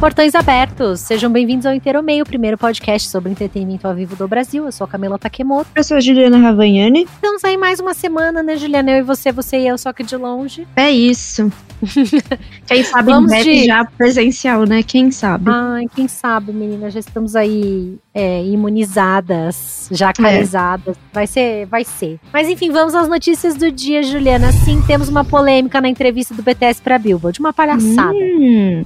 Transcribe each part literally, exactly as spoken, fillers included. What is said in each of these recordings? Portões abertos, sejam bem-vindos ao Inteiro Meio, primeiro podcast sobre entretenimento ao vivo do Brasil. Eu sou a Camila Takemoto. Eu sou a Juliana Ravagnani. Estamos aí mais uma semana, né, Juliana? Eu e você, você e eu, só que de longe. É isso. Quem sabe em breve de... já presencial, né? Quem sabe? Ai, quem sabe, meninas, já estamos aí é, imunizadas, jacarizadas. É. Vai ser, vai ser. Mas enfim, vamos às notícias do dia, Juliana. Sim, temos uma polêmica na entrevista do B T S pra Billboard, uma palhaçada. Hum...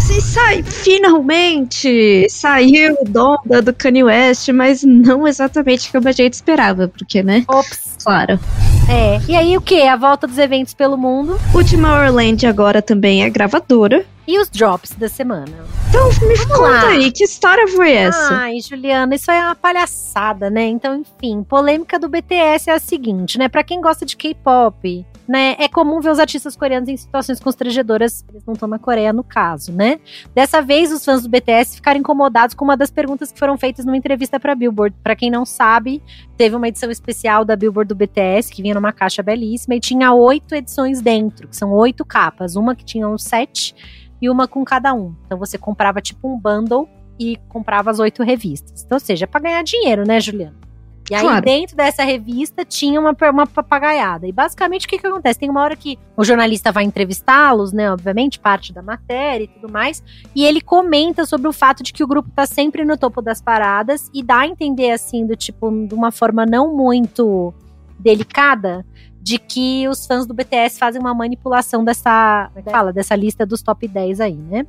Se sai, finalmente saiu o Donda do Kanye West, mas não exatamente como a gente esperava, porque, né? Ops. Claro. É, e aí o quê? A volta dos eventos pelo mundo. O Tomorrowland agora também é gravadora. E os drops da semana? Então me Vamos conta lá. aí, que história foi essa? Ai, Juliana, isso é uma palhaçada, né? Então, enfim, polêmica do B T S é a seguinte, né? Pra quem gosta de K-pop, né, é comum ver os artistas coreanos em situações constrangedoras, eles não estão na Coreia no caso, né? Dessa vez, os fãs do B T S ficaram incomodados com uma das perguntas que foram feitas numa entrevista pra Billboard. Pra quem não sabe, teve uma edição especial da Billboard do B T S, que vinha numa caixa belíssima, e tinha oito edições dentro, que são oito capas, uma que tinha uns sete e uma com cada um. Então você comprava tipo um bundle e comprava as oito revistas. Então, ou seja, é pra ganhar dinheiro, né, Juliana? E aí, claro, dentro dessa revista tinha uma, uma papagaiada. E basicamente o que que acontece? Tem uma hora que o jornalista vai entrevistá-los, né, obviamente, parte da matéria e tudo mais, e ele comenta sobre o fato de que o grupo tá sempre no topo das paradas e dá a entender, assim, do tipo, de uma forma não muito delicada, de que os fãs do B T S fazem uma manipulação dessa, fala, dessa lista dos top dez aí, né?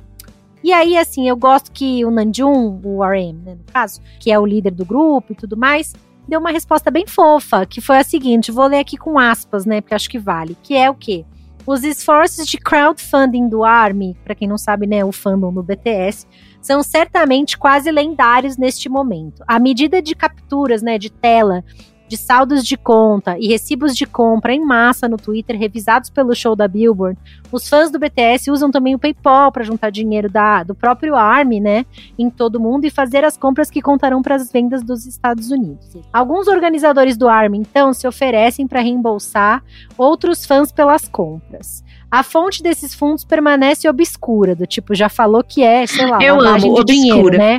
E aí, assim, eu gosto que o Namjoon, o R M, né, no caso, que é o líder do grupo e tudo mais, deu uma resposta bem fofa, que foi a seguinte, vou ler aqui com aspas, né, porque acho que vale, que é o quê? Os esforços de crowdfunding do ARMY, pra quem não sabe, né, o fandom do B T S, são certamente quase lendários neste momento. A medida de capturas, né, de tela, de saldos de conta e recibos de compra em massa no Twitter, revisados pelo show da Billboard, os fãs do B T S usam também o PayPal para juntar dinheiro da, do próprio ARMY, né, em todo mundo e fazer as compras que contarão para as vendas dos Estados Unidos. Alguns organizadores do ARMY, então, se oferecem para reembolsar outros fãs pelas compras. A fonte desses fundos permanece obscura, do tipo, já falou que é, sei lá, Eu lavagem amo, de obscura. dinheiro, né?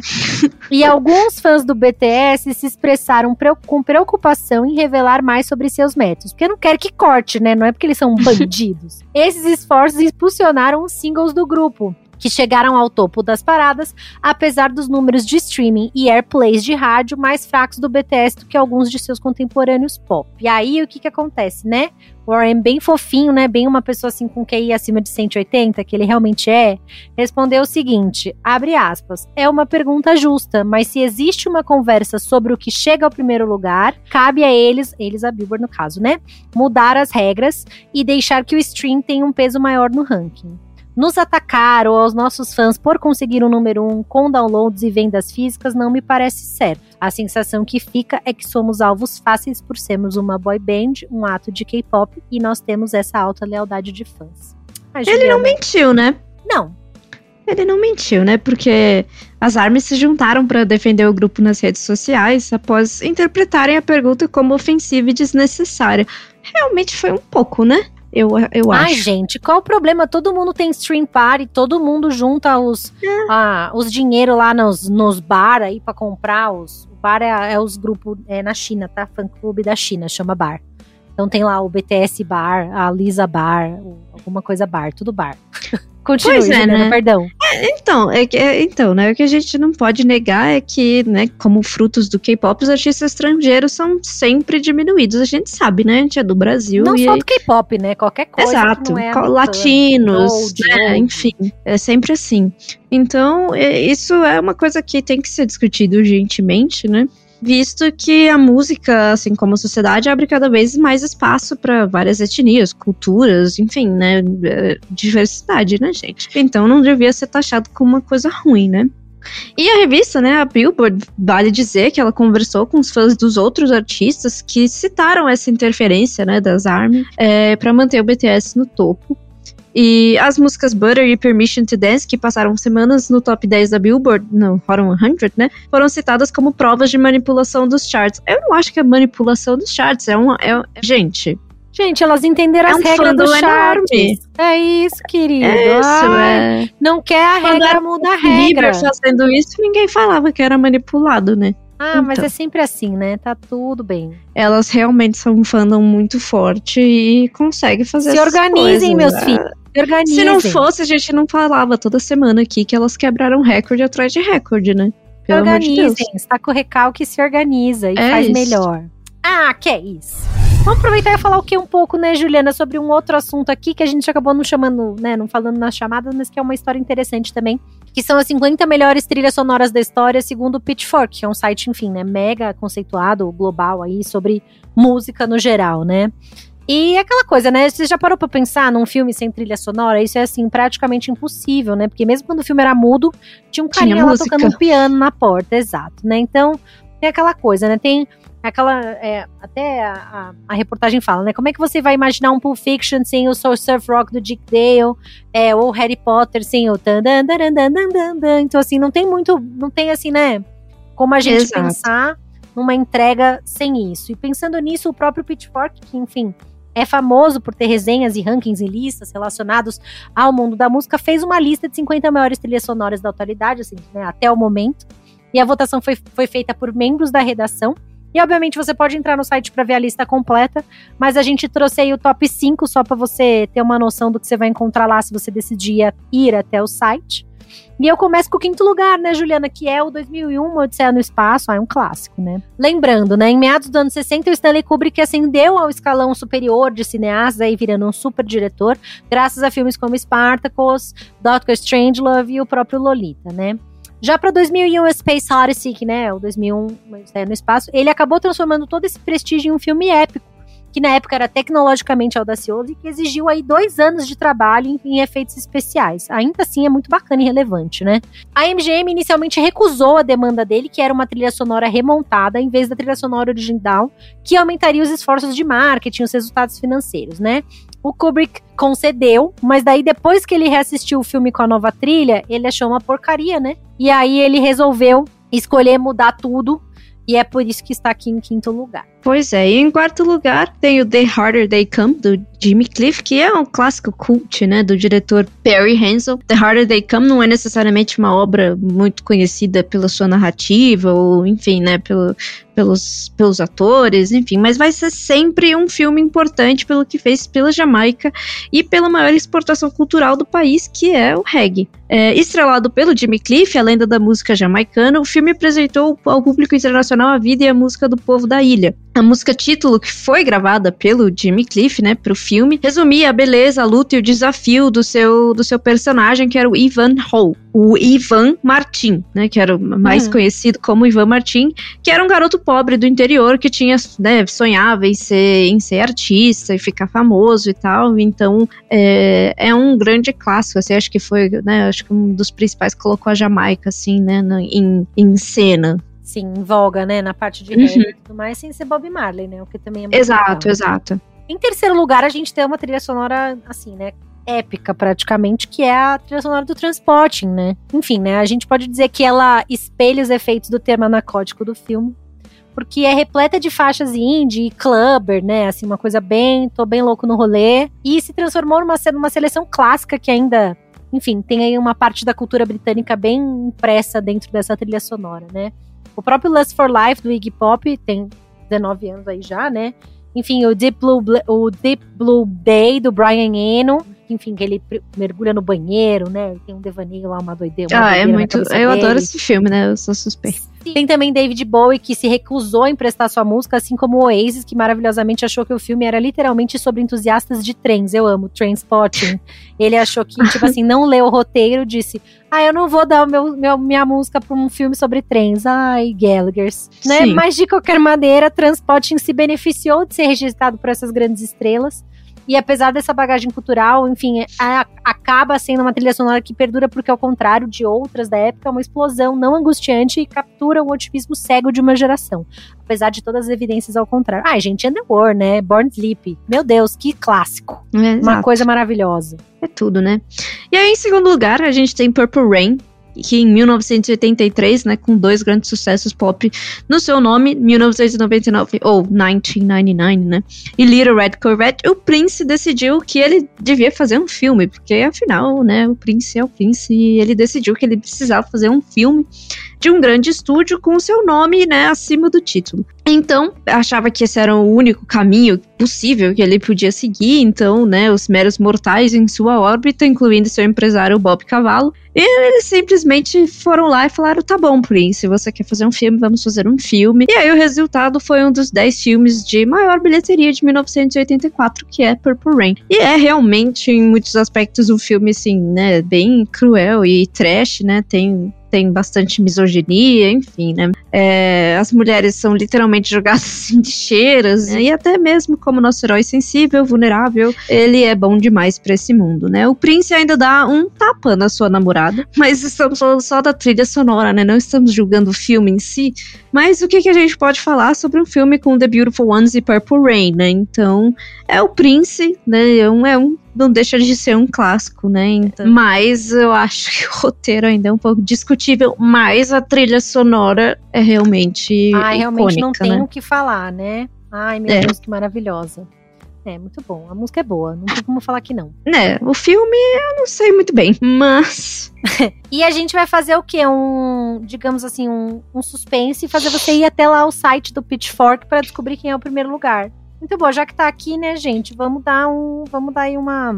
E alguns fãs do B T S se expressaram pre- com preocupação em revelar mais sobre seus métodos, porque não quer que corte, né? Não é porque eles são bandidos. Esses esforços impulsionaram os singles do grupo, que chegaram ao topo das paradas, apesar dos números de streaming e airplays de rádio mais fracos do B T S do que alguns de seus contemporâneos pop. E aí, o que que acontece, né? O R M, bem fofinho, né, bem uma pessoa assim com Q I acima de cento e oitenta, que ele realmente é, respondeu o seguinte, abre aspas, é uma pergunta justa, mas se existe uma conversa sobre o que chega ao primeiro lugar, cabe a eles, eles a Billboard no caso, né, mudar as regras e deixar que o stream tenha um peso maior no ranking. Nos atacar ou aos nossos fãs por conseguir o número um com downloads e vendas físicas não me parece certo. A sensação que fica é que somos alvos fáceis por sermos uma boy band, um ato de K-pop e nós temos essa alta lealdade de fãs. Ele não mentiu, né? Não. Ele não mentiu, né? Porque as ARMY se juntaram para defender o grupo nas redes sociais após interpretarem a pergunta como ofensiva e desnecessária. Realmente foi um pouco, né? Eu, eu acho. Ai, gente, qual o problema? Todo mundo tem stream party, todo mundo junta os, é. a, os dinheiro lá nos, nos bar aí pra comprar. Os, o bar é, é os grupos é, na China, tá? Fã clube da China, chama bar. Então tem lá o B T S bar, a Lisa bar, alguma coisa bar, tudo bar. Continua, pois é, né? Perdão. É, então, é, é, então, né, o que a gente não pode negar é que, né, como frutos do K-pop, os artistas estrangeiros são sempre diminuídos. A gente sabe, né? A gente é do Brasil. Não e... só do K-pop, né? Qualquer coisa. Exato. Que não é Co- latinos, gold, né? Gold. Enfim, é sempre assim. Então, é, isso é uma coisa que tem que ser discutido urgentemente, né? Visto que a música, assim como a sociedade, abre cada vez mais espaço para várias etnias, culturas, enfim, né, diversidade, né, gente? Então não devia ser taxado como uma coisa ruim, né? E a revista, né, a Billboard, vale dizer que ela conversou com os fãs dos outros artistas que citaram essa interferência, né, das ARMY, é, para manter o B T S no topo. E as músicas Butter e Permission to Dance, que passaram semanas no top dez da Billboard, no Hot cem, né, foram citadas como provas de manipulação dos charts. Eu não acho que é manipulação dos charts, é um... É, gente, Gente, elas entenderam é as um regras do chat. Enorme. É isso, querido. É isso, Ai, é. Não quer a Quando regra, muda a regra. Fazendo isso, ninguém falava que era manipulado, né? Ah, então. Mas é sempre assim, né? Tá tudo bem. Elas realmente são um fandom muito forte e conseguem fazer isso. Se organizem, coisas, meus né? filhos. Se organizem. Se não fosse, a gente não falava toda semana aqui que elas quebraram recorde atrás de recorde, né? Pelo se organizem. De está com o recalque, se organiza e é faz isso. melhor. Ah, que é isso. Vamos aproveitar e falar o que um pouco, né, Juliana, sobre um outro assunto aqui que a gente acabou não chamando, né, não falando nas chamadas, mas que é uma história interessante também, que são as cinquenta melhores trilhas sonoras da história, segundo o Pitchfork, que é um site, enfim, né, mega conceituado, global aí, sobre música no geral, né. E aquela coisa, né, você já parou pra pensar num filme sem trilha sonora? Isso é, assim, praticamente impossível, né, porque mesmo quando o filme era mudo, tinha um carinha tinha lá música. Tocando um piano na porta, exato, né, então tem aquela coisa, né, tem... Aquela, é, até a, a, a reportagem fala, né? Como é que você vai imaginar um Pulp Fiction sem o Soul Surf Rock do Dick Dale, é, ou Harry Potter sem o... Dan, dan, dan, dan, dan, dan. Então, assim, não tem muito... Não tem, assim, né? Como a gente Exato. Pensar numa entrega sem isso. E pensando nisso, o próprio Pitchfork, que, enfim, é famoso por ter resenhas e rankings e listas relacionados ao mundo da música, fez uma lista de cinquenta maiores trilhas sonoras da atualidade, assim, né, até o momento. E a votação foi, foi feita por membros da redação. E, obviamente, você pode entrar no site para ver a lista completa, mas a gente trouxe aí o top cinco só para você ter uma noção do que você vai encontrar lá se você decidir ir até o site. E eu começo com o quinto lugar, né, Juliana, que é o dois mil e um, Odisseia no Espaço, ah, é um clássico, né? Lembrando, né, em meados dos anos sessenta, o Stanley Kubrick ascendeu ao escalão superior de cineasta, aí virando um super diretor, graças a filmes como Spartacus, Doctor Strangelove e o próprio Lolita, né? Já para dois mil e um, A Space Odyssey, que, né, o dois mil e um, né, no espaço, ele acabou transformando todo esse prestígio em um filme épico, que na época era tecnologicamente audacioso e que exigiu aí dois anos de trabalho em, em efeitos especiais. Ainda assim, é muito bacana e relevante, né? A M G M inicialmente recusou a demanda dele, que era uma trilha sonora remontada, em vez da trilha sonora original, que aumentaria os esforços de marketing, os resultados financeiros, né? O Kubrick concedeu, mas daí depois que ele reassistiu o filme com a nova trilha, ele achou uma porcaria, né? E aí ele resolveu escolher mudar tudo, e é por isso que está aqui em quinto lugar. Pois é, e em quarto lugar tem o The Harder They Come, do Jimmy Cliff, que é um clássico cult, né, do diretor Perry Hensel. The Harder They Come não é necessariamente uma obra muito conhecida pela sua narrativa, ou enfim, né, pelo, pelos, pelos atores, enfim, mas vai ser sempre um filme importante pelo que fez pela Jamaica e pela maior exportação cultural do país, que é o reggae. É, estrelado pelo Jimmy Cliff, a lenda da música jamaicana, o filme apresentou ao público internacional a vida e a música do povo da ilha. A música título, que foi gravada pelo Jimmy Cliff, né, pro filme, resumia a beleza, a luta e o desafio do seu, do seu personagem, que era o Ivan Hall, o Ivan Martin, né, que era o mais uhum. conhecido como Ivan Martin, que era um garoto pobre do interior que tinha, né, sonhava em ser, em ser artista e ficar famoso e tal, então é, é um grande clássico, assim, acho que foi, né, acho que um dos principais colocou a Jamaica, assim, né, na, em, em cena. Sim, em voga, né, na parte de reggae uhum. e tudo mais, sem ser Bob Marley, né, o que também é muito Exato, legal, exato. Né? Em terceiro lugar, a gente tem uma trilha sonora, assim, né, épica praticamente, que é a trilha sonora do Trainspotting, né. Enfim, né, a gente pode dizer que ela espelha os efeitos do tema narcótico do filme, porque é repleta de faixas indie e clubber, né, assim, uma coisa bem, tô bem louco no rolê, e se transformou numa, numa seleção clássica que ainda, enfim, tem aí uma parte da cultura britânica bem impressa dentro dessa trilha sonora, né. O próprio Lust for Life, do Iggy Pop, tem dezenove anos aí já, né? Enfim, o Deep Blue, o Deep Blue Day, do Brian Eno. Enfim, que ele mergulha no banheiro, né? Ele tem um devaneio lá, uma doideira. Ah, é muito... Eu adoro esse filme, né? Eu sou suspeita. Sim. Tem também David Bowie, que se recusou a emprestar sua música, assim como o Oasis, que maravilhosamente achou que o filme era literalmente sobre entusiastas de trens. Eu amo Trainspotting. Ele achou que, tipo assim, não leu o roteiro, disse, ah, eu não vou dar meu, meu, minha música pra um filme sobre trens. Ai, Gallagher. Né? Mas, de qualquer maneira, Trainspotting se beneficiou de ser registrado por essas grandes estrelas. E apesar dessa bagagem cultural, enfim, a, a, acaba sendo uma trilha sonora que perdura porque, ao contrário de outras da época, é uma explosão não angustiante e captura o otimismo cego de uma geração. Apesar de todas as evidências ao contrário. Ai, gente, Underworld, né? Born Sleepy. Meu Deus, que clássico. É, uma exato. Coisa maravilhosa. É tudo, né? E aí, em segundo lugar, a gente tem Purple Rain, que em mil novecentos e oitenta e três, né, com dois grandes sucessos pop no seu nome, mil novecentos e noventa e nove ou mil novecentos e noventa e nove, né, e Little Red Corvette, o Prince decidiu que ele devia fazer um filme, porque afinal, né, o Prince é o Prince, e ele decidiu que ele precisava fazer um filme de um grande estúdio com o seu nome, né, acima do título. Então, achava que esse era o único caminho possível que ele podia seguir, então, né, os meros mortais em sua órbita, incluindo seu empresário Bob Cavallo, e eles simplesmente foram lá e falaram, tá bom, Prince, você quer fazer um filme, vamos fazer um filme. E aí o resultado foi um dos dez filmes de maior bilheteria de mil novecentos e oitenta e quatro, que é Purple Rain. E é realmente, em muitos aspectos, um filme, assim, né, bem cruel e trash, né, tem... tem bastante misoginia, enfim, né? É, as mulheres são literalmente jogadas assim, de cheiras, né? E até mesmo como nosso herói sensível, vulnerável, ele é bom demais pra esse mundo, né? O Prince ainda dá um tapa na sua namorada, mas estamos falando só da trilha sonora, né? Não estamos julgando o filme em si, mas o que, que a gente pode falar sobre um filme com The Beautiful Ones e Purple Rain, né? Então, é o Prince, né? É um... É um não deixa de ser um clássico, né? Então, mas eu acho que o roteiro ainda é um pouco discutível, mas a trilha sonora é realmente ah, icônica, realmente não tem, né, o que falar, né? Ai, meu é. Deus, que maravilhosa. É, muito bom. A música é boa, não tem como falar que não. É, o filme eu não sei muito bem, mas... E a gente vai fazer o quê? Um, digamos assim, um, um suspense e fazer você ir até lá ao site do Pitchfork pra descobrir quem é o primeiro lugar. Muito bom, já que tá aqui, né, gente, vamos dar um, vamos dar aí uma,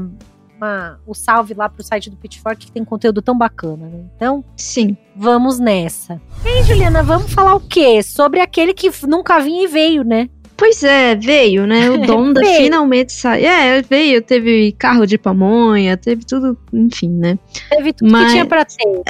uma, um salve lá pro site do Pitchfork, que tem conteúdo tão bacana, né? Então, sim, vamos nessa. E aí, Juliana, vamos falar o quê? Sobre aquele que nunca vinha e veio, né? Pois é, veio, né? O Donda finalmente saiu. É, veio, teve carro de pamonha, teve tudo, enfim, né? Teve tudo Mas, que tinha pra ter, né?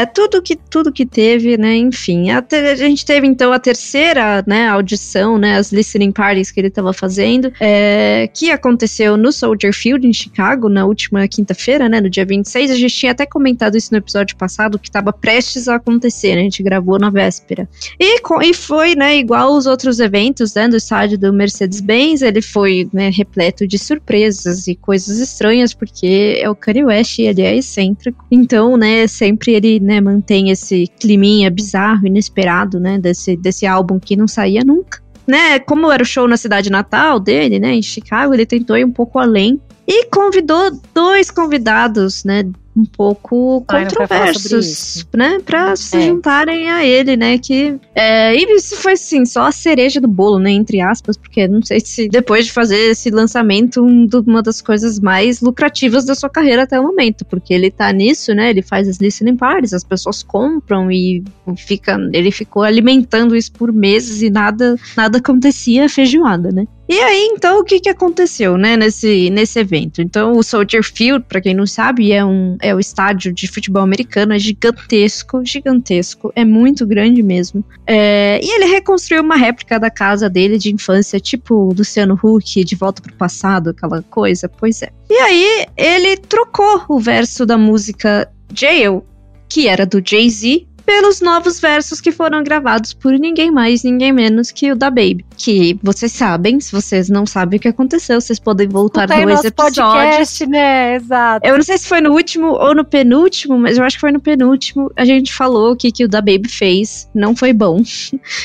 É, tudo que, tudo que teve, né? Enfim, a, te, a gente teve, então, a terceira, né, audição, né, as listening parties que ele tava fazendo, é, que aconteceu no Soldier Field, em Chicago, na última quinta-feira, né, no dia vinte e seis. A gente tinha até comentado isso no episódio passado, que tava prestes a acontecer, né? A gente gravou na véspera. E, e foi, né, igual os outros eventos, né, do do Mercedes-Benz, ele foi, né, repleto de surpresas e coisas estranhas, porque é o Kanye West, ele é excêntrico, então, né, sempre ele, né, mantém esse climinha bizarro, inesperado, né, desse, desse álbum que não saía nunca, né, como era o show na cidade natal dele, né, em Chicago, ele tentou ir um pouco além e convidou dois convidados, né, um pouco ah, controversos, né, pra se é. juntarem a ele, né, que, é, e isso foi, assim, só a cereja do bolo, né, entre aspas, porque não sei se depois de fazer esse lançamento, um, uma das coisas mais lucrativas da sua carreira até o momento, porque ele tá nisso, né, ele faz as listening parties, as pessoas compram e fica, ele ficou alimentando isso por meses e nada, nada acontecia, feijoada, né. E aí, então, o que que aconteceu, né, nesse, nesse evento? Então, o Soldier Field, pra quem não sabe, é um, é um estádio de futebol americano, é gigantesco, gigantesco, é muito grande mesmo. É, e ele reconstruiu uma réplica da casa dele de infância, tipo Luciano Huck, De Volta pro Passado, aquela coisa, pois é. E aí, ele trocou o verso da música Jail, que era do Jay-Z, pelos novos versos que foram gravados por ninguém mais, ninguém menos que o DaBaby. Que vocês sabem, se vocês não sabem o que aconteceu, vocês podem voltar no episódio. Podcast, né? Exato. Eu não sei se foi no último ou no penúltimo, mas eu acho que foi no penúltimo. A gente falou que que o DaBaby fez não foi bom.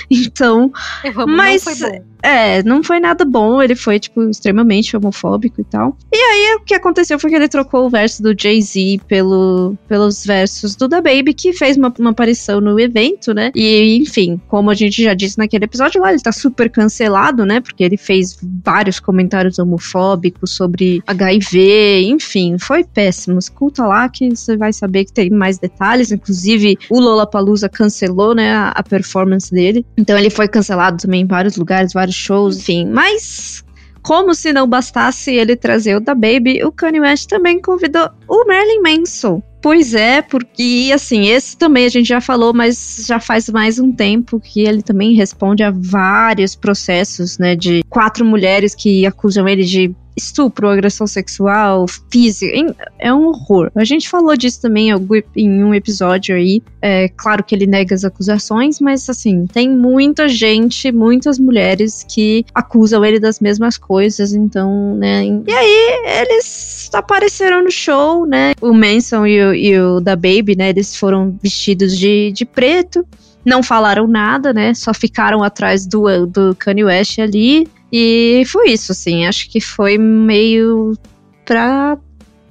Então, eu amo, mas não foi bom. É, não foi nada bom, ele foi, tipo, extremamente homofóbico e tal. E aí, o que aconteceu foi que ele trocou o verso do Jay-Z pelo, pelos versos do DaBaby, que fez uma, uma aparição no evento, né? E, enfim, como a gente já disse naquele episódio lá, ele tá super cancelado, né? Porque ele fez vários comentários homofóbicos sobre agá i vê, enfim, foi péssimo. Escuta lá que você vai saber que tem mais detalhes, inclusive o Lollapalooza cancelou, né, a, a performance dele. Então, ele foi cancelado também em vários lugares, vários shows, enfim, mas como se não bastasse ele trazer o DaBaby, o Kanye West também convidou o Marilyn Manson. Pois é, porque, assim, esse também a gente já falou, mas já faz mais um tempo que ele também responde a vários processos, né, de quatro mulheres que acusam ele de estupro, agressão sexual, física, é um horror. A gente falou disso também em um episódio aí, é claro que ele nega as acusações, mas assim, tem muita gente, muitas mulheres que acusam ele das mesmas coisas, então, né, e aí eles apareceram no show, né, o Manson e o, e o DaBaby, né, eles foram vestidos de, de preto, não falaram nada, né, só ficaram atrás do, do Kanye West ali. E foi isso, assim, acho que foi meio pra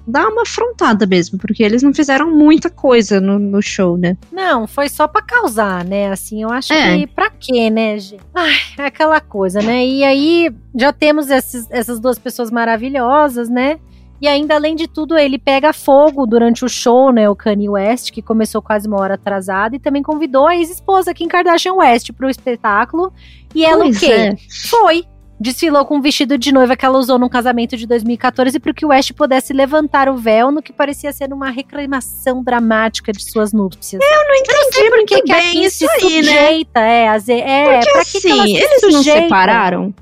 dar uma afrontada mesmo, porque eles não fizeram muita coisa no, no show, né? Não, foi só pra causar, né, assim, eu acho é. que pra quê, né, gente? Ai, é aquela coisa, né, e aí já temos esses, essas duas pessoas maravilhosas, né, e ainda além de tudo ele pega fogo durante o show, né, o Kanye West, que começou quase uma hora atrasada, e também convidou a ex-esposa Kim Kardashian West pro espetáculo, e ela pois o quê? É. Foi! Desfilou com um vestido de noiva que ela usou num casamento de dois mil e catorze para que o West pudesse levantar o véu no que parecia ser uma reclamação dramática de suas núpcias. Eu não entendi por que a Kim se sujeita. Né? É, as, é, porque pra que assim, que eles se não separaram?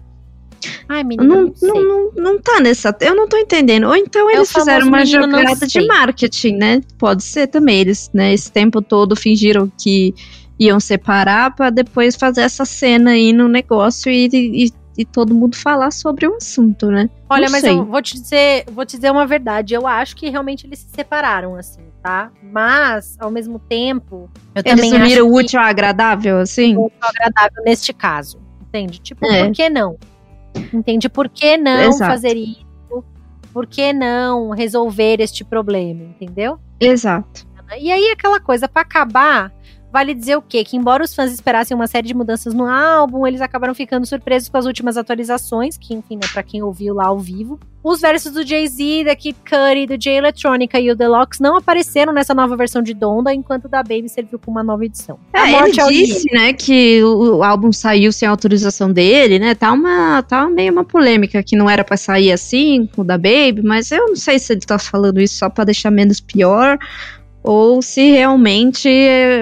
Ai, menina, não, não, sei. Não, não, não tá nessa... Eu não tô entendendo. Ou então eles eu fizeram uma jogada de marketing, né? Pode ser também. Eles, né, esse tempo todo fingiram que iam separar para depois fazer essa cena aí no negócio e... e e todo mundo falar sobre um assunto, né? Olha, não mas sei. eu vou te dizer, vou te dizer uma verdade, eu acho que realmente eles se separaram, assim, tá? Mas, ao mesmo tempo... Eu eles uniram o útil ao agradável, assim? O útil ao agradável neste caso, entende? Tipo, é. por que não? Entende? Por que não Exato. fazer isso? Por que não resolver este problema, entendeu? Exato. E aí, aquela coisa, pra acabar... Vale dizer o quê? Que embora os fãs esperassem uma série de mudanças no álbum, eles acabaram ficando surpresos com as últimas atualizações, que enfim, né, pra quem ouviu lá ao vivo. Os versos do Jay-Z, da Kid Cudi, do Jay Electronica e o Deluxe não apareceram nessa nova versão de Donda, enquanto o DaBaby serviu com uma nova edição. É, ele disse, né, que o álbum saiu sem autorização dele, né, tá, uma, tá meio uma polêmica, que não era pra sair assim, com o DaBaby, mas eu não sei se ele tá falando isso só pra deixar menos pior... Ou se realmente...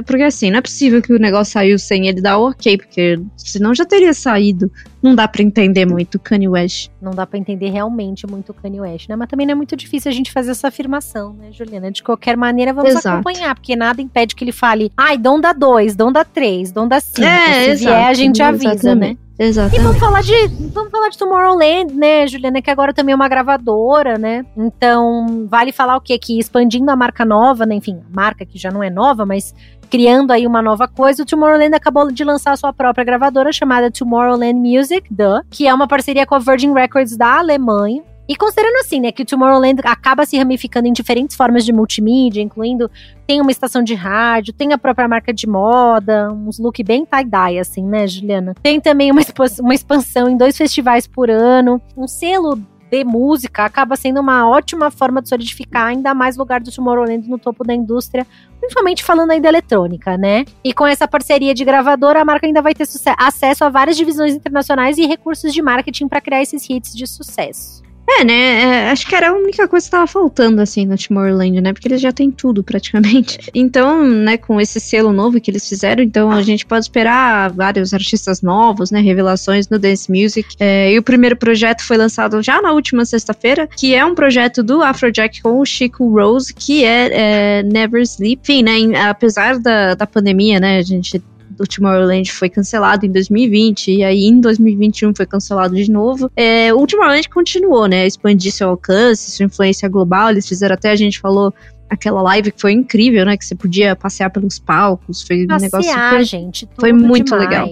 Porque assim, não é possível que o negócio saiu sem ele dar o ok, porque senão já teria saído. Não dá pra entender muito o Kanye West. Não dá pra entender realmente muito o Kanye West, né? Mas também não é muito difícil a gente fazer essa afirmação, né, Juliana? De qualquer maneira, vamos exato. acompanhar, porque nada impede que ele fale, ai, Donda dois, Donda três, Donda cinco. É, se exato, vier, a gente avisa, exatamente. né? Exatamente. E vamos falar, de, vamos falar de Tomorrowland, né, Juliana, que agora também é uma gravadora, né, então vale falar o quê? Que expandindo a marca nova, né, enfim, a marca que já não é nova, mas criando aí uma nova coisa, o Tomorrowland acabou de lançar a sua própria gravadora, chamada Tomorrowland Music, duh, que é uma parceria com a Virgin Records da Alemanha. E considerando assim, né, que o Tomorrowland acaba se ramificando em diferentes formas de multimídia, incluindo, tem uma estação de rádio, tem a própria marca de moda, uns look bem tie-dye, assim, né, Juliana? Tem também uma, expo- uma expansão em dois festivais por ano, um selo de música acaba sendo uma ótima forma de solidificar ainda mais o lugar do Tomorrowland no topo da indústria, principalmente falando aí da eletrônica, né? E com essa parceria de gravadora, a marca ainda vai ter suce- acesso a várias divisões internacionais e recursos de marketing para criar esses hits de sucesso. É, né, é, acho que era a única coisa que tava faltando, assim, no Tomorrowland, né, porque eles já têm tudo, praticamente. Então, né, com esse selo novo que eles fizeram, então a gente pode esperar vários artistas novos, né, revelações no Dance Music. É, e o primeiro projeto foi lançado já na última sexta-feira, que é um projeto do Afrojack com o Chico Rose, que é, é Never Sleep. Enfim, né, em, apesar da, da pandemia, né, a gente... O Tomorrowland foi cancelado em dois mil e vinte e aí em dois mil e vinte e um foi cancelado de novo. É, o Tomorrowland continuou, né? Expandir seu alcance, sua influência global. Eles fizeram até, a gente falou, aquela live que foi incrível, né? Que você podia passear pelos palcos. Foi passear, um negócio super, gente, tudo foi muito demais. legal.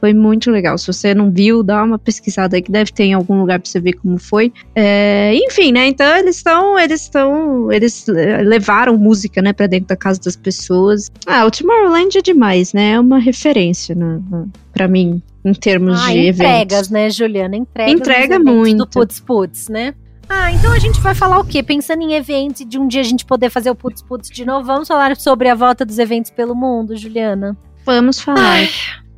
Foi muito legal. Se você não viu, dá uma pesquisada aí que deve ter em algum lugar pra você ver como foi. É, enfim, né? Então eles estão. Eles estão. Eles levaram música, né, pra dentro da casa das pessoas. Ah, o Tomorrowland é demais, né? É uma referência na, na, pra mim, em termos ah, de entregas, eventos. Entregas, né, Juliana? Entregas. Entrega muito. Do Putz Putz, né? Ah, então a gente vai falar o quê? Pensando em eventos e de um dia a gente poder fazer o Putz Putz de novo, vamos falar sobre a volta dos eventos pelo mundo, Juliana? Vamos falar. Ai.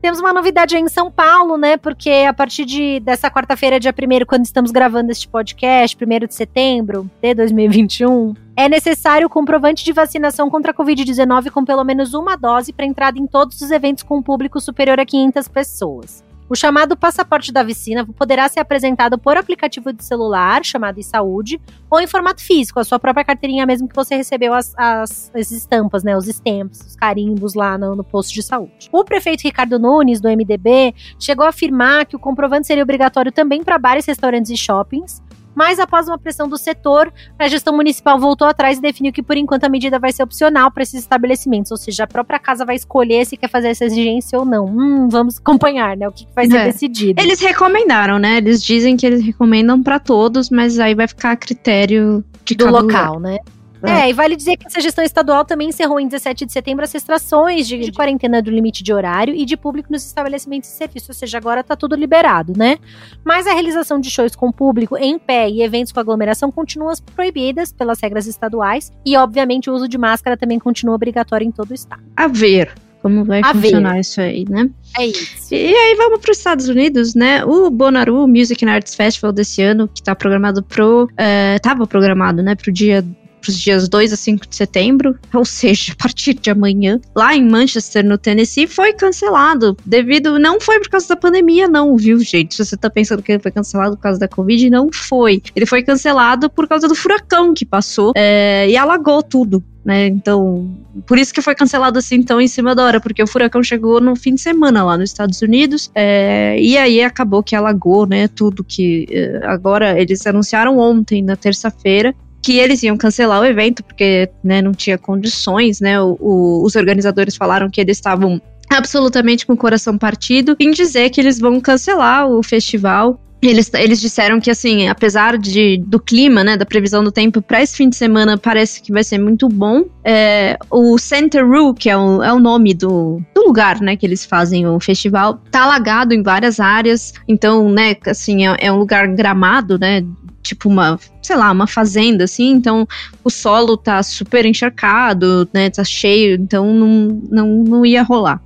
Temos uma novidade aí em São Paulo, né, porque a partir de, dessa quarta-feira, dia primeiro, quando estamos gravando este podcast, primeiro de setembro de dois mil e vinte e um, é necessário o comprovante de vacinação contra a covid dezenove com pelo menos uma dose para entrada em todos os eventos com público superior a quinhentas pessoas. O chamado passaporte da vacina poderá ser apresentado por aplicativo de celular, chamado eSaúde, ou em formato físico, a sua própria carteirinha mesmo que você recebeu as, as, as estampas, né, os stamps, os carimbos lá no, no posto de saúde. O prefeito Ricardo Nunes, do M D B, chegou a afirmar que o comprovante seria obrigatório também para bares, restaurantes e shoppings, mas após uma pressão do setor, a gestão municipal voltou atrás e definiu que, por enquanto, a medida vai ser opcional para esses estabelecimentos, ou seja, a própria casa vai escolher se quer fazer essa exigência ou não. Hum, vamos acompanhar, né, o que vai ser é. decidido. Eles recomendaram, né, eles dizem que eles recomendam para todos, mas aí vai ficar a critério de do cada local, lugar. Né. É, e vale dizer que essa gestão estadual também encerrou em dezessete de setembro as restrições de, de quarentena do limite de horário e de público nos estabelecimentos de serviço, ou seja, agora tá tudo liberado, né? Mas a realização de shows com público em pé e eventos com aglomeração continuam proibidas pelas regras estaduais e, obviamente, o uso de máscara também continua obrigatório em todo o estado. A ver como vai a funcionar ver. Isso aí, né? É isso. E aí vamos para os Estados Unidos, né? O Bonnaroo Music and Arts Festival desse ano, que tá programado pro... Uh, tava programado, né, pro dia... para os dias dois a cinco de setembro, ou seja, a partir de amanhã, lá em Manchester, no Tennessee, foi cancelado devido, não foi por causa da pandemia não, viu gente, se você tá pensando que ele foi cancelado por causa da Covid, não foi, ele foi cancelado por causa do furacão que passou é, e alagou tudo, né, então, por isso que foi cancelado assim tão em cima da hora, porque o furacão chegou no fim de semana lá nos Estados Unidos é, e aí acabou que alagou, né, tudo que, é, agora eles anunciaram ontem, na terça-feira, que eles iam cancelar o evento, porque né, não tinha condições, né, o, o, os organizadores falaram que eles estavam absolutamente com o coração partido em dizer que eles vão cancelar o festival. Eles, eles disseram que, assim, apesar de, do clima, né, da previsão do tempo para esse fim de semana, parece que vai ser muito bom. É, o Centeru, que é o, é o nome do, do lugar, né, que eles fazem o festival, tá alagado em várias áreas, então, né, assim, é, é um lugar gramado, né, tipo uma, sei lá, uma fazenda, assim, então o solo tá super encharcado, né, tá cheio, então não, não, não ia rolar,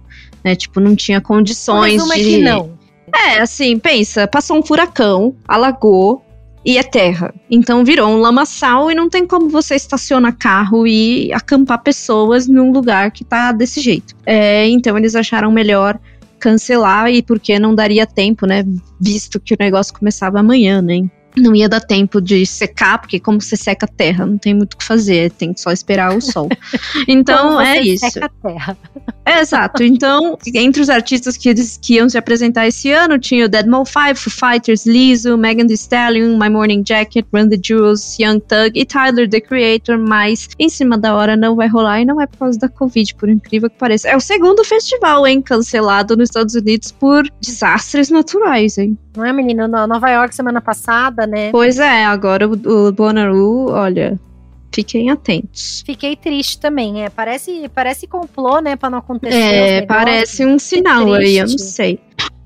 né, tipo, não tinha condições de... Mas uma é que não. É, assim, pensa, passou um furacão, alagou e é terra, então virou um lamaçal e não tem como você estacionar carro e acampar pessoas num lugar que tá desse jeito. É, então eles acharam melhor cancelar e porque não daria tempo, né, visto que o negócio começava amanhã, né, não ia dar tempo de secar, porque como você seca a terra, não tem muito o que fazer, tem que só esperar o sol. Então, é isso. Seca a terra. É, exato. Então, entre os artistas que, eles, que iam se apresentar esse ano, tinha o Dead Mouse five, Foo Fighters, Lizzo, Megan Thee Stallion, My Morning Jacket, Run The Jewels, Young Thug e Tyler, The Creator, mas em cima da hora não vai rolar e não é por causa da Covid, por incrível que pareça. É o segundo festival, hein, cancelado nos Estados Unidos por desastres naturais, hein. Não é, menina? Nova York semana passada, né? Pois é, agora o, o Bonnaroo, olha, fiquem atentos. Fiquei triste também, é. Parece, parece complô, né, pra não acontecer. É, parece um sinal aí, eu não sei.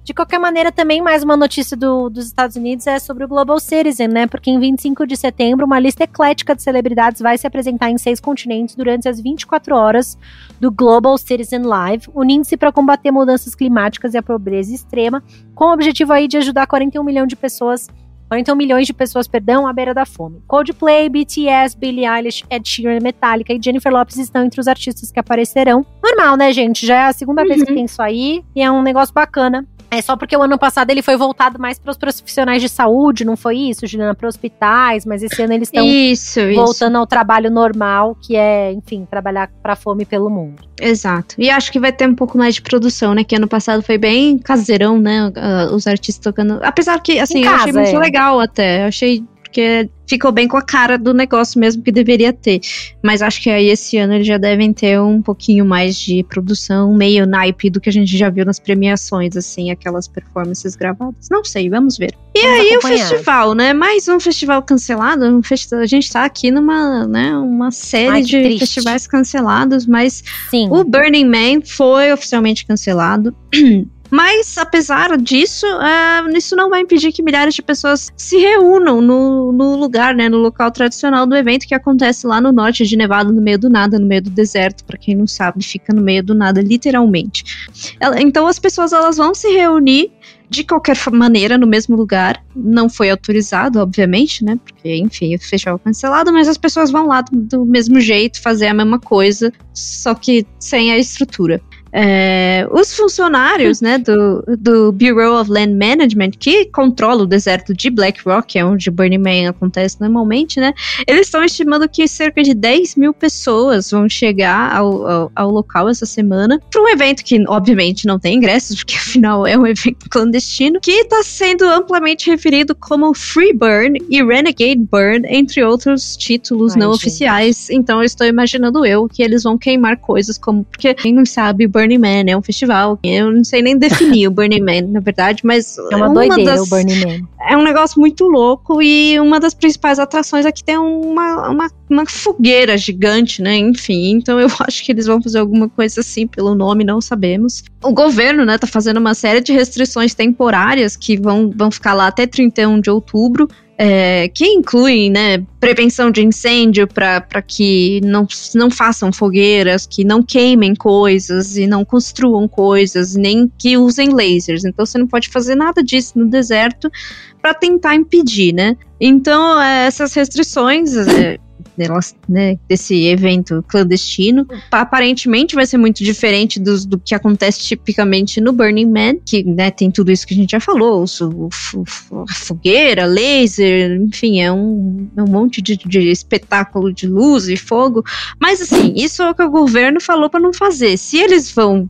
De qualquer maneira, também mais uma notícia do, dos Estados Unidos é sobre o Global Citizen, né? Porque em vinte e cinco de setembro, uma lista eclética de celebridades vai se apresentar em seis continentes durante as vinte e quatro horas do Global Citizen Live, unindo-se para combater mudanças climáticas e a pobreza extrema, com o objetivo aí de ajudar quarenta e um milhões de pessoas quarenta e um milhões de pessoas, perdão, à beira da fome. Coldplay, B T S, Billie Eilish, Ed Sheeran, Metallica e Jennifer Lopez estão entre os artistas que aparecerão. Normal, né, gente? Já é a segunda uhum. vez que tem isso aí e é um negócio bacana. É só porque o ano passado ele foi voltado mais para os profissionais de saúde, não foi isso, Juliana? Para hospitais, mas esse ano eles estão voltando isso. ao trabalho normal, que é, enfim, trabalhar para a fome pelo mundo. Exato. E acho que vai ter um pouco mais de produção, né? Que ano passado foi bem caseirão, né? Uh, os artistas tocando. Apesar que, assim, em eu casa, achei muito é. legal até. Eu achei porque ficou bem com a cara do negócio mesmo que deveria ter. Mas acho que aí esse ano eles já devem ter um pouquinho mais de produção, meio naipe do que a gente já viu nas premiações, assim, aquelas performances gravadas. Não sei, vamos ver. E vamos aí o festival, né? Mais um festival cancelado. Um festi- a gente tá aqui numa, né, uma série Ai, de triste. festivais cancelados, mas Sim. o Burning Man foi oficialmente cancelado. Mas, apesar disso, uh, isso não vai impedir que milhares de pessoas se reúnam no, no lugar, né, no local tradicional do evento que acontece lá no norte de Nevada, no meio do nada, no meio do deserto, pra quem não sabe, fica no meio do nada, literalmente. Ela, então, as pessoas elas vão se reunir de qualquer maneira no mesmo lugar, não foi autorizado, obviamente, né, porque, enfim, o festival cancelado, mas as pessoas vão lá do, do mesmo jeito, fazer a mesma coisa, só que sem a estrutura. É, os funcionários, né, do, do Bureau of Land Management, que controla o deserto de Black Rock, é onde o Burning Man acontece normalmente, né, eles estão estimando que cerca de dez mil pessoas vão chegar ao, ao, ao local essa semana, para um evento que obviamente não tem ingressos, porque afinal é um evento clandestino, que está sendo amplamente referido como Free Burn e Renegade Burn, entre outros títulos. Ai, não gente. Oficiais. Então eu estou imaginando eu que eles vão queimar coisas como, porque quem não sabe, Burning Man é um festival, eu não sei nem definir o Burning Man, na verdade, mas é uma, uma doideira das, o Burning Man. É um negócio muito louco, e uma das principais atrações é que tem uma, uma, uma fogueira gigante, né, enfim, então eu acho que eles vão fazer alguma coisa assim, pelo nome, não sabemos. O governo, né, tá fazendo uma série de restrições temporárias que vão, vão ficar lá até trinta e um de outubro, É, que incluem, né, prevenção de incêndio para que não, não façam fogueiras, que não queimem coisas e não construam coisas, nem que usem lasers. Então você não pode fazer nada disso no deserto para tentar impedir, né? Então é, essas restrições... É, Delas, né, desse evento clandestino, aparentemente vai ser muito diferente dos, do que acontece tipicamente no Burning Man, que, né, tem tudo isso que a gente já falou, o, o, a fogueira, laser, enfim, é um, é um monte de, de espetáculo de luz e fogo, mas assim, isso é o que o governo falou para não fazer. Se eles vão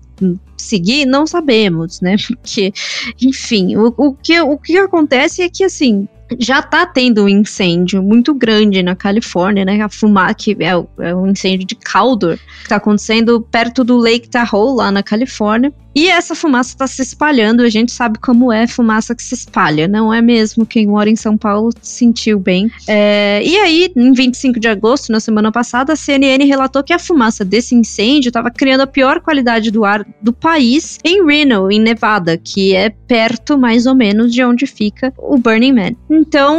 seguir, não sabemos, né, porque, enfim, o, o, que, o que acontece é que, assim, já tá tendo um incêndio muito grande na Califórnia, né, a fumar, que é o, é um incêndio de Caldor, que tá acontecendo perto do Lake Tahoe, lá na Califórnia, e essa fumaça tá se espalhando, a gente sabe como é fumaça que se espalha, não é mesmo? Quem mora em São Paulo sentiu bem. É, e aí, em vinte e cinco de agosto, na semana passada, a C N N relatou que a fumaça desse incêndio estava criando a pior qualidade do ar do país em Reno, em Nevada, que é perto, mais ou menos, de onde fica o Burning Man. Então,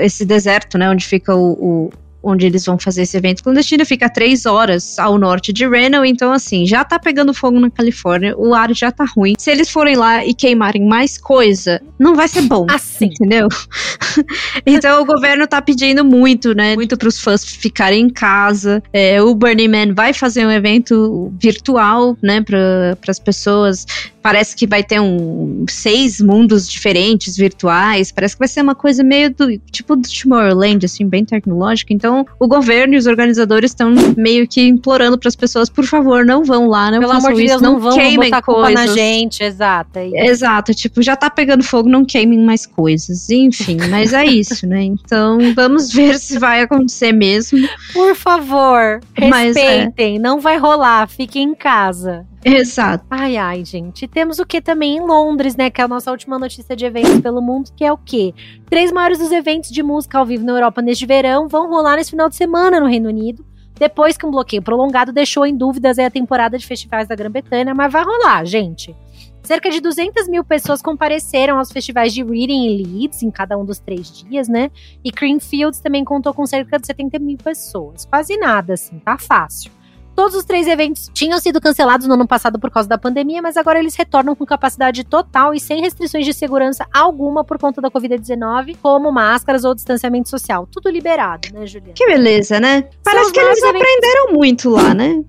esse deserto, né, onde fica o... o onde eles vão fazer esse evento clandestino, fica a três horas ao norte de Reno, então assim, já tá pegando fogo na Califórnia, o ar já tá ruim. Se eles forem lá e queimarem mais coisa, não vai ser bom, assim, entendeu? Então o governo tá pedindo muito, né, muito pros fãs ficarem em casa. É, o Burning Man vai fazer um evento virtual, né, pra, pras pessoas. Parece que vai ter um, seis mundos diferentes, virtuais. Parece que vai ser uma coisa meio do tipo do Tomorrowland, assim, bem tecnológica. Então, o governo e os organizadores estão meio que implorando para as pessoas, por favor, não vão lá, não façam isso, Deus, não, não queimem vão botar coisas. Culpa na gente, exato. É exato, tipo, já tá pegando fogo, não queimem mais coisas. Enfim, mas é isso, né? Então, vamos ver se vai acontecer mesmo. Por favor, mas, respeitem, é. Não vai rolar, fiquem em casa. Exato. Ai, ai, gente. Temos o que também em Londres, né, que é a nossa última notícia de eventos pelo mundo, que é o quê? Três maiores dos eventos de música ao vivo na Europa neste verão vão rolar nesse final de semana no Reino Unido, depois que um bloqueio prolongado deixou em dúvidas a temporada de festivais da Grã-Bretanha, mas vai rolar, gente. Cerca de duzentas mil pessoas compareceram aos festivais de Reading e Leeds em cada um dos três dias, né, e Creamfields também contou com cerca de setenta mil pessoas. Quase nada, assim, tá fácil. Todos os três eventos tinham sido cancelados no ano passado por causa da pandemia, mas agora eles retornam com capacidade total e sem restrições de segurança alguma por conta da covid dezenove, como máscaras ou distanciamento social. Tudo liberado, né, Juliana? Que beleza, né? Parece que eles eventos... aprenderam muito lá, né?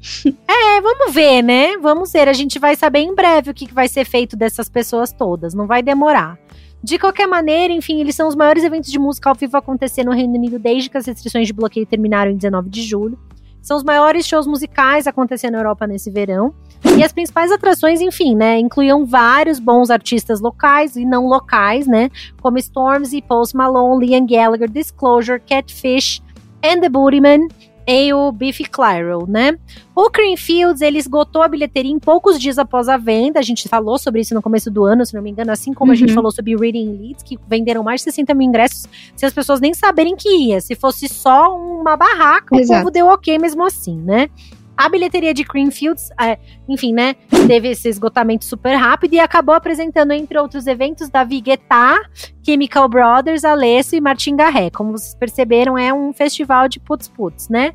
É, vamos ver, né? Vamos ver. A gente vai saber em breve o que vai ser feito dessas pessoas todas. Não vai demorar. De qualquer maneira, enfim, eles são os maiores eventos de música ao vivo a acontecer no Reino Unido desde que as restrições de bloqueio terminaram em dezenove de julho. São os maiores shows musicais acontecendo na Europa nesse verão. E as principais atrações, enfim, né, incluíam vários bons artistas locais e não locais, né, como Stormzy, Post Malone, Liam Gallagher, Disclosure, Catfish, and The Boogeyman e o Biffy Clyro, né. O Creamfields, ele esgotou a bilheteria em poucos dias após a venda, a gente falou sobre isso no começo do ano, se não me engano, assim como uhum. a gente falou sobre Reading Leeds, que venderam mais de sessenta mil ingressos, sem as pessoas nem saberem que ia, se fosse só uma barraca, Exato. O povo deu ok mesmo assim, né. A bilheteria de Creamfields, enfim, né, teve esse esgotamento super rápido e acabou apresentando, entre outros eventos, David Guetta, Chemical Brothers, Alesso e Martin Garré. Como vocês perceberam, é um festival de putz-putz, né?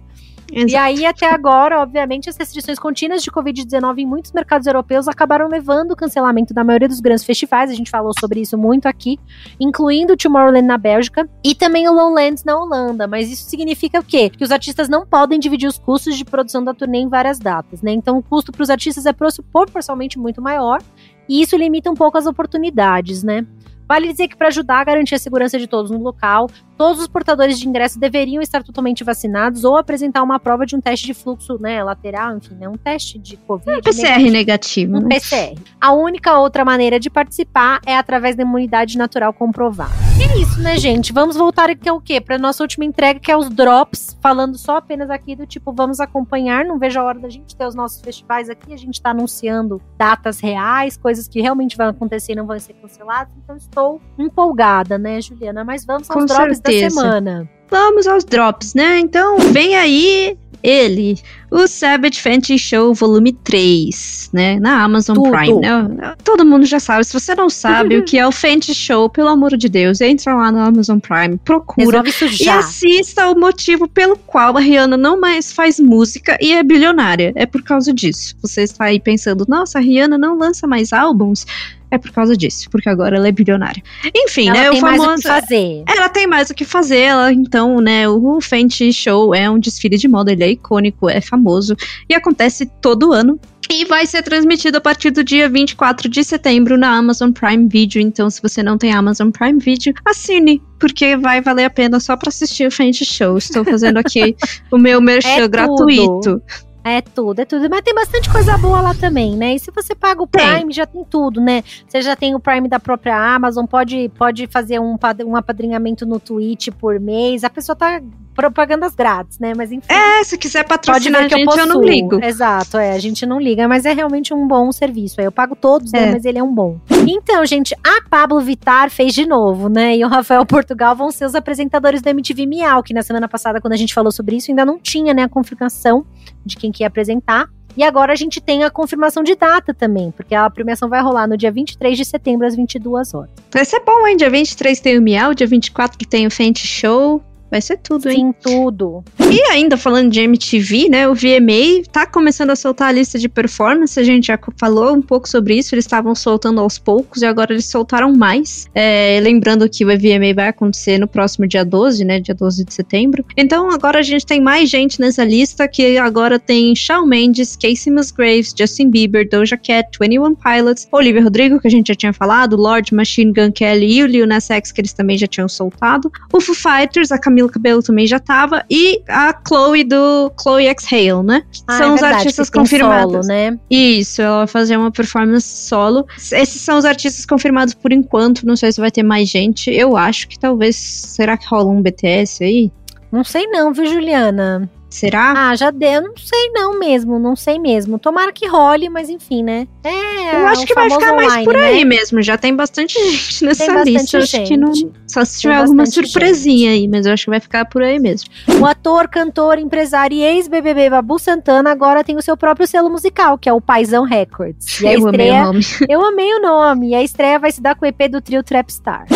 Exato. E aí, até agora, obviamente, as restrições contínuas de covid dezenove em muitos mercados europeus acabaram levando o cancelamento da maioria dos grandes festivais, a gente falou sobre isso muito aqui, incluindo o Tomorrowland na Bélgica e também o Lowlands na Holanda, mas isso significa o quê? Que os artistas não podem dividir os custos de produção da turnê em várias datas, né? Então o custo para os artistas é proporcionalmente muito maior e isso limita um pouco as oportunidades, né? Vale dizer que para ajudar a garantir a segurança de todos no local, todos os portadores de ingresso deveriam estar totalmente vacinados ou apresentar uma prova de um teste de fluxo, né, lateral, enfim, né, um teste de Covid. Um P C R negativo. negativo. Um né? P C R. A única outra maneira de participar é através da imunidade natural comprovada. E é isso, né, gente? Vamos voltar aqui ao quê? Para nossa última entrega, que é os drops, falando só apenas aqui do tipo, vamos acompanhar, não vejo a hora da gente ter os nossos festivais aqui, a gente tá anunciando datas reais, coisas que realmente vão acontecer e não vão ser canceladas, então estou empolgada, né, Juliana? Mas vamos aos drops da semana. Vamos aos drops, né? Então, vem aí ele, o Savage Fenty Show Volume três, né? Na Amazon Tudo. Prime, né? Todo mundo já sabe. Se você não sabe o que é o Fenty Show, pelo amor de Deus, entra lá na Amazon Prime, procura e assista o motivo pelo qual a Rihanna não mais faz música e é bilionária. É por causa disso. Você está aí pensando, nossa, a Rihanna não lança mais álbuns? É por causa disso, porque agora ela é bilionária. Enfim, ela né? Ela tem o famoso, mais o que fazer. Ela tem mais o que fazer. Ela, então, né? O Fenty Show é um desfile de moda, ele é icônico, é famoso e acontece todo ano. E vai ser transmitido a partir do dia vinte e quatro de setembro na Amazon Prime Video. Então, se você não tem Amazon Prime Video, assine, porque vai valer a pena só pra assistir o Fenty Show. Estou fazendo aqui o meu merchan é gratuito. Tudo. É tudo, é tudo. Mas tem bastante coisa boa lá também, né? E se você paga o Prime, tem. já tem tudo, né? Você já tem o Prime da própria Amazon, pode, pode fazer um, um apadrinhamento no Twitch por mês. A pessoa tá... propagandas grátis, né, mas enfim. É, se quiser patrocinar a gente, eu, eu não ligo. Exato, é, a gente não liga, mas é realmente um bom serviço, eu pago todos, é. né, mas ele é um bom. Então, gente, a Pablo Vittar fez de novo, né, e o Rafael Portugal vão ser os apresentadores da M T V Miau, que na semana passada, quando a gente falou sobre isso, ainda não tinha, né, a confirmação de quem que ia apresentar. E agora a gente tem a confirmação de data também, porque a premiação vai rolar no dia vinte e três de setembro, às vinte e duas horas. Vai ser bom, hein, dia vinte e três tem o Miau, dia vinte e quatro que tem o Fenty Show. Vai ser tudo, Sim, hein? Sim, tudo. E ainda falando de M T V, né? O V M A tá começando a soltar a lista de performance. A gente já falou um pouco sobre isso. Eles estavam soltando aos poucos e agora eles soltaram mais. É, lembrando que o V M A vai acontecer no próximo dia doze, né? Dia doze de setembro. Então agora a gente tem mais gente nessa lista, que agora tem Shawn Mendes, Casey Musgraves, Justin Bieber, Doja Cat, twenty one pilots, Olivia Rodrigo, que a gente já tinha falado, Lorde, Machine Gun Kelly e o Lil Nas X, que eles também já tinham soltado. O Foo Fighters, a Camila Cabello também já tava, e a Chloe do Chloe Exhale, né? Ah, são é os verdade, artistas confirmados. Solo, né? Isso, ela vai fazer uma performance solo. Esses são os artistas confirmados por enquanto, não sei se vai ter mais gente. Eu acho que talvez, será que rola um B T S aí? Não sei não, viu, Juliana? Será? Ah, já deu, não sei não mesmo, não sei mesmo. Tomara que role, mas enfim, né? É, eu acho que vai ficar online, mais por aí, né? Mesmo, já tem bastante gente nessa tem bastante lista, gente. Acho que não, só se tiver alguma surpresinha gente. Aí, mas eu acho que vai ficar por aí mesmo. O ator, cantor, empresário e ex-B B B Babu Santana agora tem o seu próprio selo musical, que é o Paizão Records. E a eu estreia, amei o nome. Eu amei o nome, e a estreia vai se dar com o E P do trio Trapstar.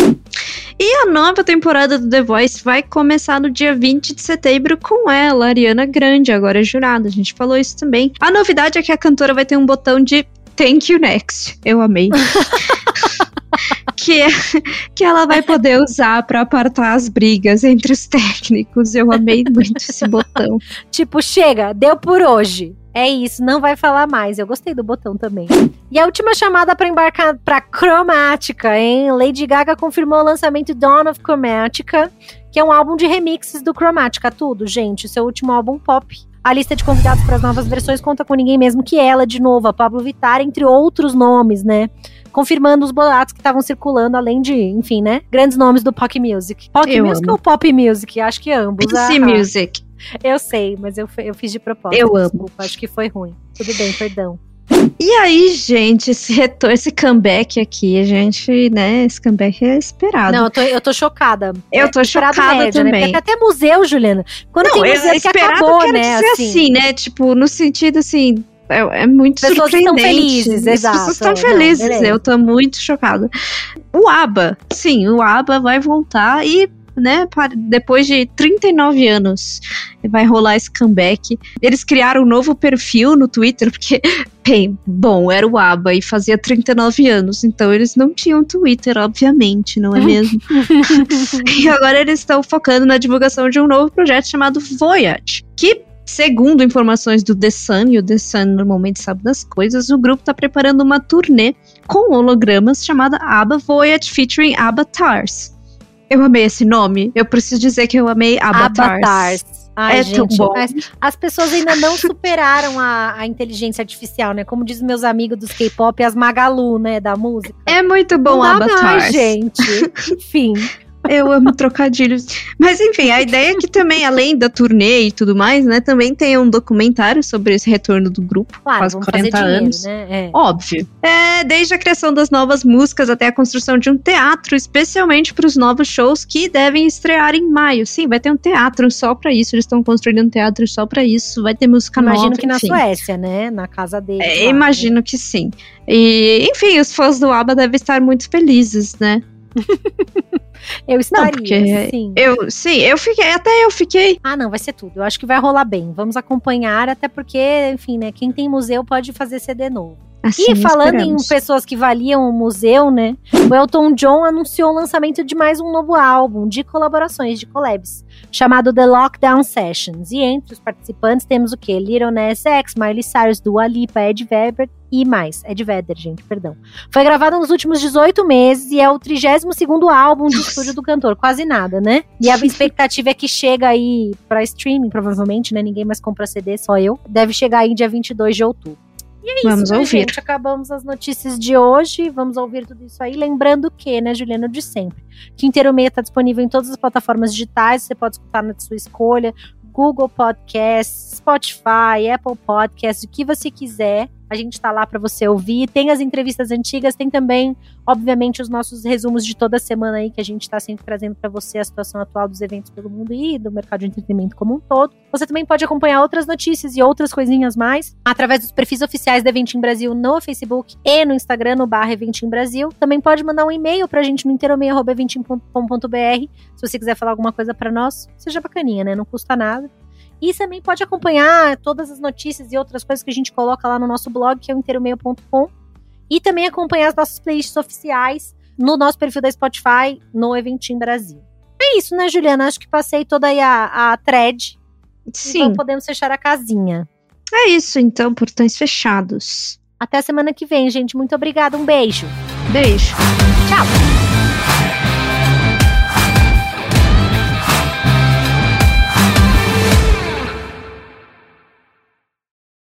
E a nova temporada do The Voice vai começar no dia vinte de setembro com ela, Ariana Grande, agora é jurada, a gente falou isso também. A novidade é que a cantora vai ter um botão de Thank You Next, eu amei. Que, que ela vai poder usar pra apartar as brigas entre os técnicos, eu amei muito esse botão. Tipo, chega, deu por hoje. É isso, não vai falar mais. Eu gostei do botão também. E a última chamada para embarcar para Cromática, hein? Lady Gaga confirmou o lançamento Dawn of Cromática, que é um álbum de remixes do Cromática. Tudo, gente, seu último álbum pop. A lista de convidados para as novas versões conta com ninguém mesmo que ela, de novo, a Pablo Vittar, entre outros nomes, né? Confirmando os boatos que estavam circulando, além de, enfim, né? Grandes nomes do Pop Music. Pop Eu Music amo. Ou Pop Music? Acho que ambos. P C ah, Music. Eu sei, mas eu, eu fiz de propósito. Eu amo. Desculpa, acho que foi ruim. Tudo bem, perdão. E aí, gente, esse retorno, esse comeback aqui, a gente, né, esse comeback é esperado. Não, eu tô, eu tô chocada. Eu tô é, chocada média, também. Né? Tem até museu, Juliana. Quando Não, tem museu é, que acabou, quero né? Dizer assim, assim, né, tipo, no sentido, assim... É, é muito pessoas surpreendente. Pessoas estão felizes, exato. As pessoas estão felizes, não, eu tô muito chocada. O ABBA, sim, o ABBA vai voltar e né, depois de trinta e nove anos vai rolar esse comeback. Eles criaram um novo perfil no Twitter, porque, bem, bom, era o ABBA e fazia trinta e nove anos, então eles não tinham Twitter, obviamente, não é mesmo? E agora eles estão focando na divulgação de um novo projeto chamado Voyage, que, segundo informações do The Sun, e o The Sun normalmente sabe das coisas, o grupo está preparando uma turnê com hologramas chamada ABBA Voyage featuring Avatars. Eu amei esse nome, eu preciso dizer que eu amei Avatars. Avatars. Ai, é gente, tão bom. As pessoas ainda não superaram a, a inteligência artificial, né? Como diz meus amigos dos K-pop, as Magalu, né, da música. É muito bom Avatars. Ai, gente, enfim... Eu amo trocadilhos. Mas enfim, a ideia é que também, além da turnê e tudo mais, né, também tem um documentário sobre esse retorno do grupo, claro, quase quarenta anos. Dinheiro, né? É. Óbvio. É, desde a criação das novas músicas até a construção de um teatro, especialmente para os novos shows que devem estrear em maio. Sim, vai ter um teatro só para isso, eles estão construindo um teatro só para isso, vai ter música nova. Imagino que na Suécia, né, na casa deles. É, lá, imagino, né? Que sim. E, enfim, os fãs do ABBA devem estar muito felizes, né? Eu estaria, não, porque sim. Eu, sim, eu fiquei, até eu fiquei. Ah, não, vai ser tudo. Eu acho que vai rolar bem. Vamos acompanhar, até porque, enfim, né? Quem tem museu pode fazer C D novo. Assim, e falando esperamos. Em pessoas que valiam o museu, né? O Elton John anunciou o lançamento de mais um novo álbum de colaborações, de collabs, chamado The Lockdown Sessions. E entre os participantes temos o quê? Little Nas X, Miley Cyrus, Dua Lipa, Ed Vedder e mais. Ed Vedder, gente, perdão. Foi gravado nos últimos dezoito meses e é o trigésimo segundo álbum de estúdio do cantor. Quase nada, né? E a expectativa é que chega aí pra streaming, provavelmente, né? Ninguém mais compra C D, só eu. Deve chegar aí dia vinte e dois de outubro. E é isso, vamos, né, ouvir. Gente? Acabamos as notícias de hoje, vamos ouvir tudo isso aí. Lembrando que, né, Juliana, de sempre, que Inteiro Meia tá disponível em todas as plataformas digitais, você pode escutar na sua escolha, Google Podcasts, Spotify, Apple Podcasts, o que você quiser. A gente tá lá pra você ouvir. Tem as entrevistas antigas, tem também, obviamente, os nossos resumos de toda semana aí, que a gente tá sempre trazendo pra você a situação atual dos eventos pelo mundo e do mercado de entretenimento como um todo. Você também pode acompanhar outras notícias e outras coisinhas mais através dos perfis oficiais da Eventim Brasil no Facebook e no Instagram, no barra Eventim Brasil. Também pode mandar um e-mail pra gente no inteiro meia arroba eventim ponto com ponto b r. Se você quiser falar alguma coisa pra nós, seja bacaninha, né? Não custa nada. E também pode acompanhar todas as notícias e outras coisas que a gente coloca lá no nosso blog, que é o inteiro meio ponto com. E também acompanhar as nossas playlists oficiais no nosso perfil da Spotify, no Eventim Brasil. É isso, né, Juliana? Acho que passei toda aí a, a thread. Sim. Então podemos fechar a casinha. É isso, então, portões fechados. Até a semana que vem, gente. Muito obrigada. Um beijo. Beijo. Tchau.